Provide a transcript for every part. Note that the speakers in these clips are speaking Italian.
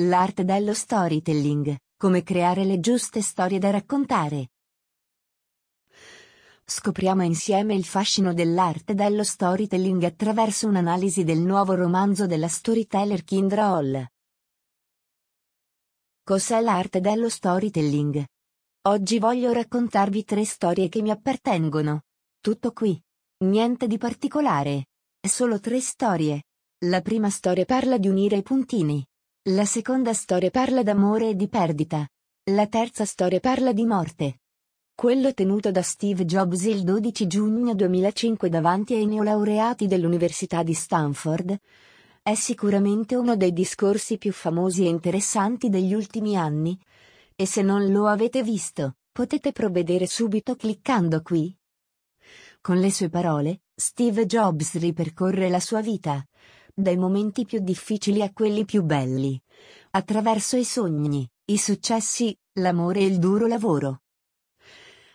L'arte dello storytelling, come creare le giuste storie da raccontare. Scopriamo insieme il fascino dell'arte dello storytelling attraverso un'analisi del nuovo romanzo della storyteller Kindra Hall. Cos'è l'arte dello storytelling? Oggi voglio raccontarvi 3 storie che mi appartengono. Tutto qui. Niente di particolare. Solo 3 storie. La prima storia parla di unire i puntini. La seconda storia parla d'amore e di perdita. La terza storia parla di morte. Quello tenuto da Steve Jobs il 12 giugno 2005 davanti ai neolaureati dell'Università di Stanford è sicuramente uno dei discorsi più famosi e interessanti degli ultimi anni. E se non lo avete visto, potete provvedere subito cliccando qui. Con le sue parole, Steve Jobs ripercorre la sua vita, dai momenti più difficili a quelli più belli, attraverso i sogni, i successi, l'amore e il duro lavoro.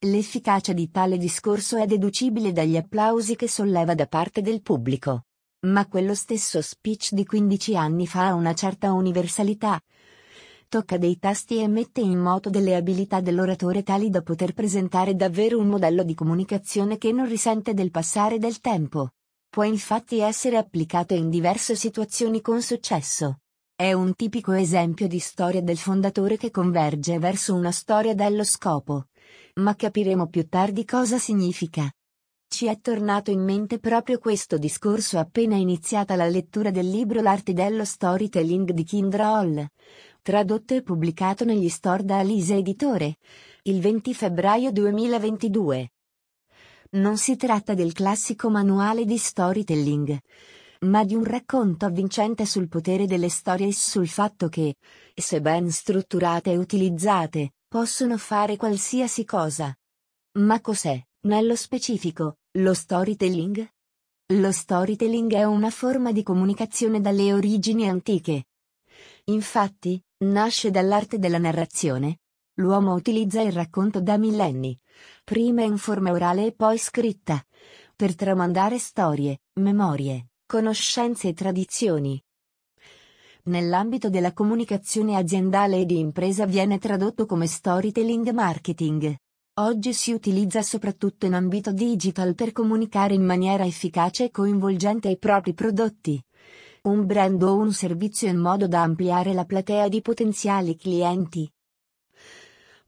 L'efficacia di tale discorso è deducibile dagli applausi che solleva da parte del pubblico. Ma quello stesso speech di 15 anni fa ha una certa universalità. Tocca dei tasti e mette in moto delle abilità dell'oratore tali da poter presentare davvero un modello di comunicazione che non risente del passare del tempo. Può infatti essere applicato in diverse situazioni con successo. È un tipico esempio di storia del fondatore che converge verso una storia dello scopo. Ma capiremo più tardi cosa significa. Ci è tornato in mente proprio questo discorso appena iniziata la lettura del libro L'arte dello storytelling di Kindra Hall, tradotto e pubblicato negli store da Alisa Editore, il 20 febbraio 2022. Non si tratta del classico manuale di storytelling, ma di un racconto avvincente sul potere delle storie e sul fatto che, se ben strutturate e utilizzate, possono fare qualsiasi cosa. Ma cos'è, nello specifico, lo storytelling? Lo storytelling è una forma di comunicazione dalle origini antiche. Infatti, nasce dall'arte della narrazione. L'uomo utilizza il racconto da millenni, prima in forma orale e poi scritta, per tramandare storie, memorie, conoscenze e tradizioni. Nell'ambito della comunicazione aziendale e di impresa viene tradotto come storytelling marketing. Oggi si utilizza soprattutto in ambito digital per comunicare in maniera efficace e coinvolgente i propri prodotti, un brand o un servizio in modo da ampliare la platea di potenziali clienti.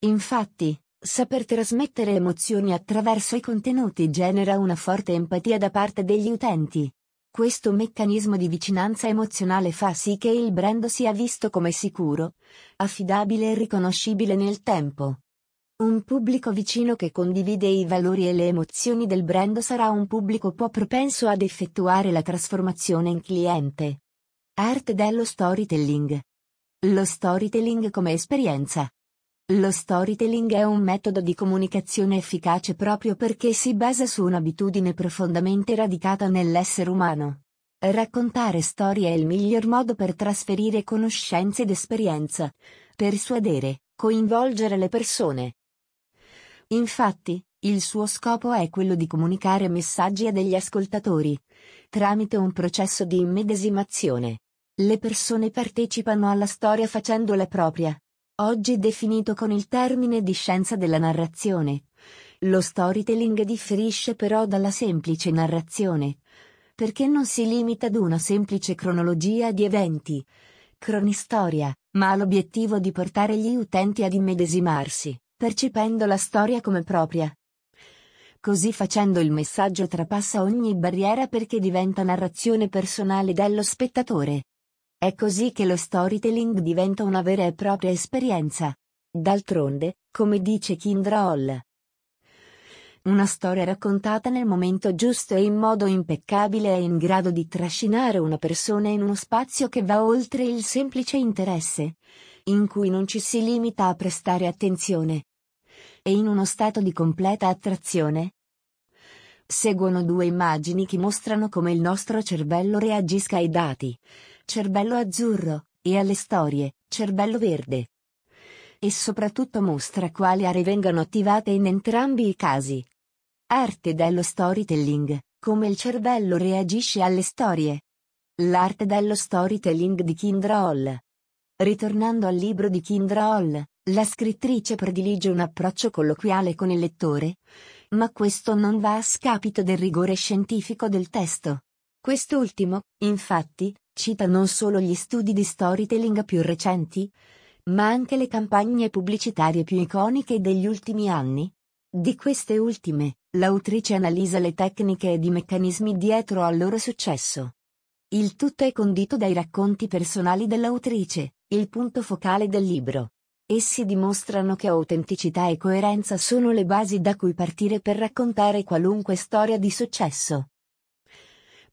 Infatti, saper trasmettere emozioni attraverso i contenuti genera una forte empatia da parte degli utenti. Questo meccanismo di vicinanza emozionale fa sì che il brand sia visto come sicuro, affidabile e riconoscibile nel tempo. Un pubblico vicino che condivide i valori e le emozioni del brand sarà un pubblico più propenso ad effettuare la trasformazione in cliente. Arte dello storytelling. Lo storytelling come esperienza. Lo storytelling è un metodo di comunicazione efficace proprio perché si basa su un'abitudine profondamente radicata nell'essere umano. Raccontare storie è il miglior modo per trasferire conoscenze ed esperienza, persuadere, coinvolgere le persone. Infatti, il suo scopo è quello di comunicare messaggi a degli ascoltatori, tramite un processo di immedesimazione. Le persone partecipano alla storia facendola propria. Oggi definito con il termine di scienza della narrazione. Lo storytelling differisce però dalla semplice narrazione, perché non si limita ad una semplice cronologia di eventi, cronistoria, ma ha l'obiettivo di portare gli utenti ad immedesimarsi, percependo la storia come propria. Così facendo il messaggio trapassa ogni barriera perché diventa narrazione personale dello spettatore. È così che lo storytelling diventa una vera e propria esperienza. D'altronde, come dice Kindra Hall, una storia raccontata nel momento giusto e in modo impeccabile è in grado di trascinare una persona in uno spazio che va oltre il semplice interesse, in cui non ci si limita a prestare attenzione. E in uno stato di completa attrazione. Seguono 2 immagini che mostrano come il nostro cervello reagisca ai dati. Cervello azzurro, e alle storie, cervello verde. E soprattutto mostra quali aree vengano attivate in entrambi i casi. Arte dello storytelling, come il cervello reagisce alle storie. L'arte dello storytelling di Kindra Hall. Ritornando al libro di Kindra Hall, la scrittrice predilige un approccio colloquiale con il lettore, ma questo non va a scapito del rigore scientifico del testo. Quest'ultimo, infatti, cita non solo gli studi di storytelling più recenti, ma anche le campagne pubblicitarie più iconiche degli ultimi anni. Di queste ultime, l'autrice analizza le tecniche ed i meccanismi dietro al loro successo. Il tutto è condito dai racconti personali dell'autrice, il punto focale del libro. Essi dimostrano che autenticità e coerenza sono le basi da cui partire per raccontare qualunque storia di successo.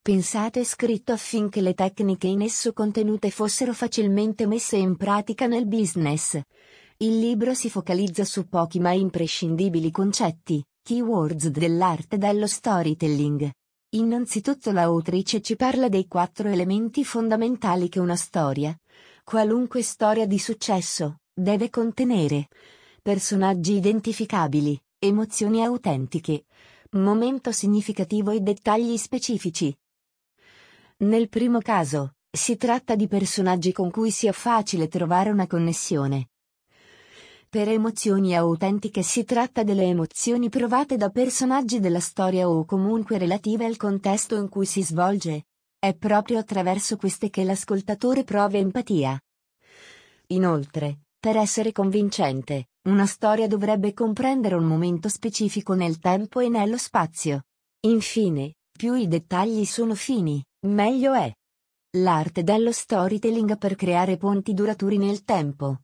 Pensato e scritto affinché le tecniche in esso contenute fossero facilmente messe in pratica nel business. Il libro si focalizza su pochi ma imprescindibili concetti, keywords dell'arte dello storytelling. Innanzitutto l'autrice ci parla dei 4 elementi fondamentali che una storia, qualunque storia di successo, deve contenere: personaggi identificabili, emozioni autentiche, momento significativo e dettagli specifici. Nel primo caso, si tratta di personaggi con cui sia facile trovare una connessione. Per emozioni autentiche si tratta delle emozioni provate da personaggi della storia o comunque relative al contesto in cui si svolge. È proprio attraverso queste che l'ascoltatore prova empatia. Inoltre, per essere convincente, una storia dovrebbe comprendere un momento specifico nel tempo e nello spazio. Infine, più i dettagli sono fini, meglio è. L'arte dello storytelling per creare ponti duraturi nel tempo.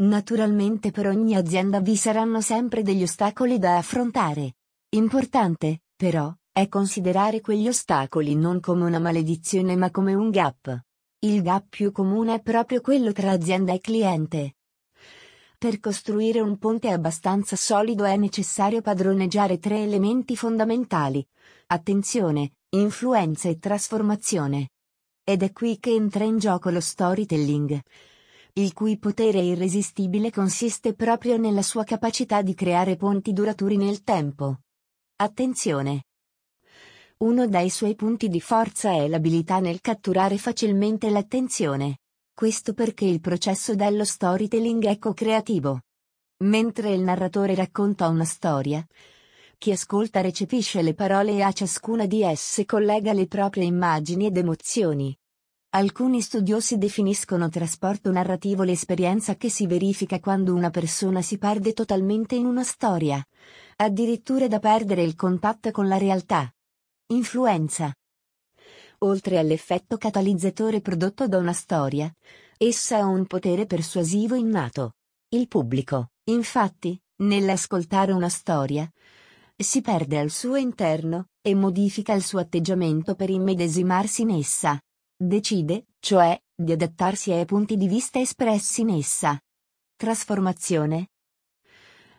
Naturalmente per ogni azienda vi saranno sempre degli ostacoli da affrontare. Importante, però, è considerare quegli ostacoli non come una maledizione ma come un gap. Il gap più comune è proprio quello tra azienda e cliente. Per costruire un ponte abbastanza solido è necessario padroneggiare 3 elementi fondamentali: attenzione, influenza e trasformazione. Ed è qui che entra in gioco lo storytelling, il cui potere irresistibile consiste proprio nella sua capacità di creare ponti duraturi nel tempo. Attenzione. Uno dei suoi punti di forza è l'abilità nel catturare facilmente l'attenzione. Questo perché il processo dello storytelling è co-creativo. Mentre il narratore racconta una storia, chi ascolta recepisce le parole e a ciascuna di esse collega le proprie immagini ed emozioni. Alcuni studiosi definiscono trasporto narrativo l'esperienza che si verifica quando una persona si perde totalmente in una storia, addirittura da perdere il contatto con la realtà. Influenza. Oltre all'effetto catalizzatore prodotto da una storia, essa ha un potere persuasivo innato. Il pubblico, infatti, nell'ascoltare una storia, si perde al suo interno e modifica il suo atteggiamento per immedesimarsi in essa. Decide, cioè, di adattarsi ai punti di vista espressi in essa. Trasformazione.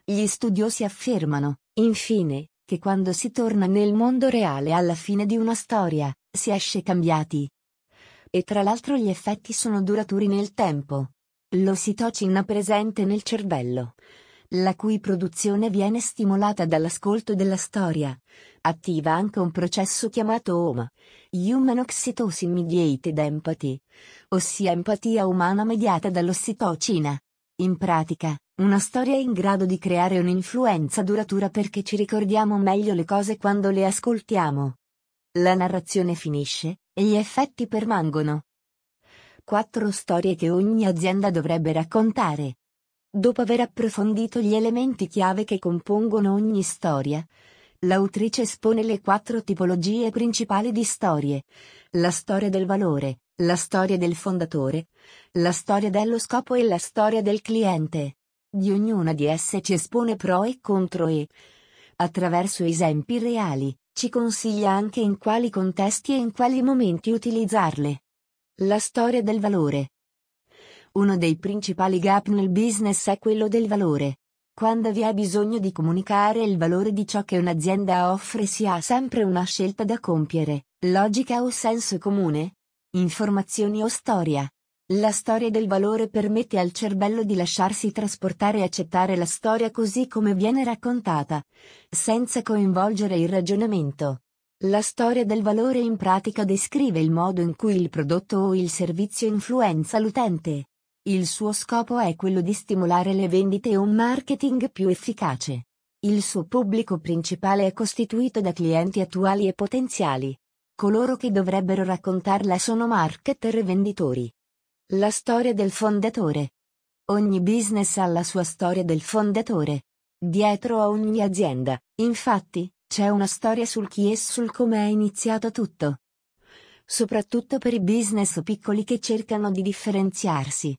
Gli studiosi affermano, infine, che quando si torna nel mondo reale alla fine di una storia, si esce cambiati. E tra l'altro gli effetti sono duraturi nel tempo. L'ossitocina presente nel cervello, la cui produzione viene stimolata dall'ascolto della storia, attiva anche un processo chiamato HOMA, Human Oxytocin Mediated Empathy, ossia empatia umana mediata dall'ossitocina. In pratica, una storia è in grado di creare un'influenza duratura perché ci ricordiamo meglio le cose quando le ascoltiamo. La narrazione finisce, e gli effetti permangono. 4 storie che ogni azienda dovrebbe raccontare. Dopo aver approfondito gli elementi chiave che compongono ogni storia, l'autrice espone le 4 tipologie principali di storie: la storia del valore, la storia del fondatore, la storia dello scopo e la storia del cliente. Di ognuna di esse ci espone pro e contro e, attraverso esempi reali, ci consiglia anche in quali contesti e in quali momenti utilizzarle. La storia del valore. Uno dei principali gap nel business è quello del valore. Quando vi è bisogno di comunicare il valore di ciò che un'azienda offre, si ha sempre una scelta da compiere: logica o senso comune? Informazioni o storia? La storia del valore permette al cervello di lasciarsi trasportare e accettare la storia così come viene raccontata, senza coinvolgere il ragionamento. La storia del valore in pratica descrive il modo in cui il prodotto o il servizio influenza l'utente. Il suo scopo è quello di stimolare le vendite e un marketing più efficace. Il suo pubblico principale è costituito da clienti attuali e potenziali. Coloro che dovrebbero raccontarla sono marketer e venditori. La storia del fondatore. Ogni business ha la sua storia del fondatore. Dietro a ogni azienda, infatti, c'è una storia sul chi e sul come è iniziato tutto. Soprattutto per i business piccoli che cercano di differenziarsi.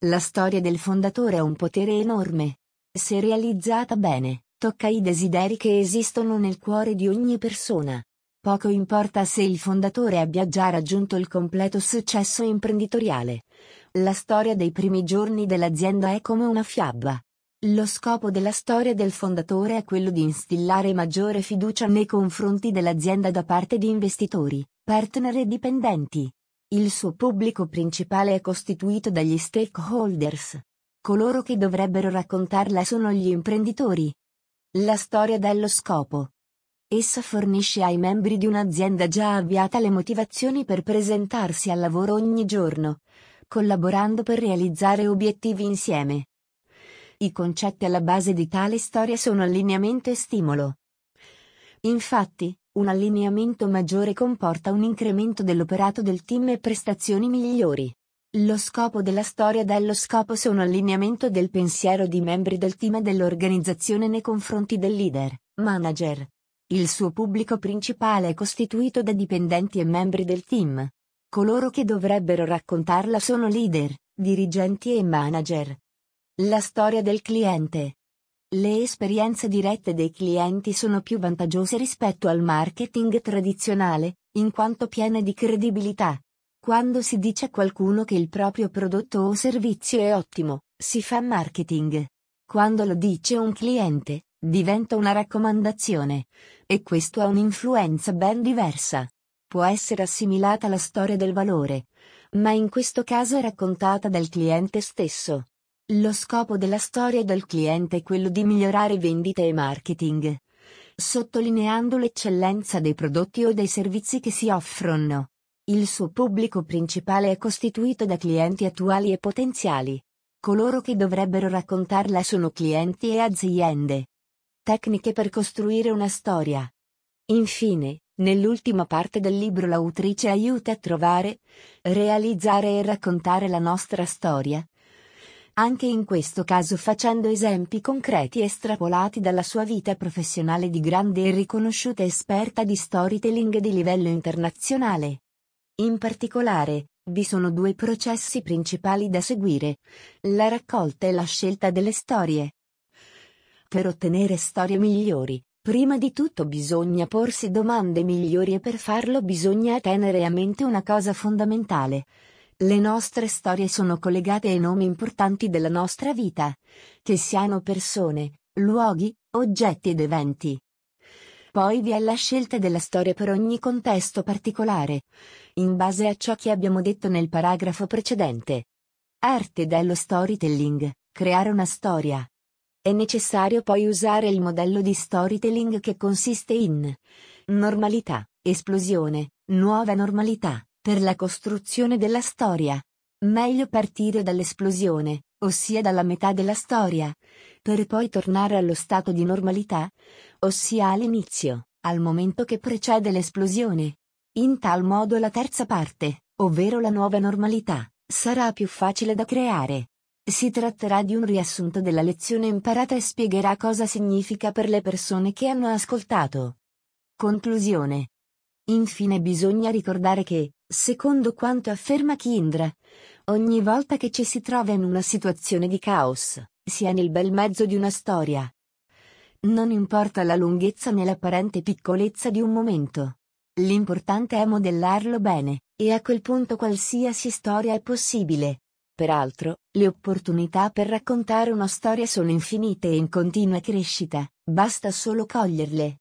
La storia del fondatore ha un potere enorme. Se realizzata bene, tocca i desideri che esistono nel cuore di ogni persona. Poco importa se il fondatore abbia già raggiunto il completo successo imprenditoriale. La storia dei primi giorni dell'azienda è come una fiaba. Lo scopo della storia del fondatore è quello di instillare maggiore fiducia nei confronti dell'azienda da parte di investitori, partner e dipendenti. Il suo pubblico principale è costituito dagli stakeholders. Coloro che dovrebbero raccontarla sono gli imprenditori. La storia dello scopo. Essa fornisce ai membri di un'azienda già avviata le motivazioni per presentarsi al lavoro ogni giorno, collaborando per realizzare obiettivi insieme. I concetti alla base di tale storia sono allineamento e stimolo. Infatti, un allineamento maggiore comporta un incremento dell'operato del team e prestazioni migliori. Lo scopo della storia dello scopo sono allineamento del pensiero di membri del team e dell'organizzazione nei confronti del leader, manager. Il suo pubblico principale è costituito da dipendenti e membri del team. Coloro che dovrebbero raccontarla sono leader, dirigenti e manager. La storia del cliente. Le esperienze dirette dei clienti sono più vantaggiose rispetto al marketing tradizionale, in quanto piene di credibilità. Quando si dice a qualcuno che il proprio prodotto o servizio è ottimo, si fa marketing. Quando lo dice un cliente, diventa una raccomandazione. E questo ha un'influenza ben diversa. Può essere assimilata alla storia del valore, ma in questo caso è raccontata dal cliente stesso. Lo scopo della storia del cliente è quello di migliorare vendite e marketing, sottolineando l'eccellenza dei prodotti o dei servizi che si offrono. Il suo pubblico principale è costituito da clienti attuali e potenziali. Coloro che dovrebbero raccontarla sono clienti e aziende. Tecniche per costruire una storia. Infine, nell'ultima parte del libro l'autrice aiuta a trovare, realizzare e raccontare la nostra storia. Anche in questo caso facendo esempi concreti estrapolati dalla sua vita professionale di grande e riconosciuta esperta di storytelling di livello internazionale. In particolare, vi sono due processi principali da seguire: la raccolta e la scelta delle storie. Per ottenere storie migliori, prima di tutto bisogna porsi domande migliori e per farlo bisogna tenere a mente una cosa fondamentale. Le nostre storie sono collegate ai nomi importanti della nostra vita, che siano persone, luoghi, oggetti ed eventi. Poi vi è la scelta della storia per ogni contesto particolare, in base a ciò che abbiamo detto nel paragrafo precedente. Arte dello storytelling, creare una storia. È necessario poi usare il modello di storytelling che consiste in normalità, esplosione, nuova normalità. Per la costruzione della storia. Meglio partire dall'esplosione, ossia dalla metà della storia, per poi tornare allo stato di normalità, ossia all'inizio, al momento che precede l'esplosione. In tal modo la terza parte, ovvero la nuova normalità, sarà più facile da creare. Si tratterà di un riassunto della lezione imparata e spiegherà cosa significa per le persone che hanno ascoltato. Conclusione. Infine bisogna ricordare che, secondo quanto afferma Kindra, ogni volta che ci si trova in una situazione di caos, si è nel bel mezzo di una storia. Non importa la lunghezza né l'apparente piccolezza di un momento. L'importante è modellarlo bene, e a quel punto qualsiasi storia è possibile. Peraltro, le opportunità per raccontare una storia sono infinite e in continua crescita, basta solo coglierle.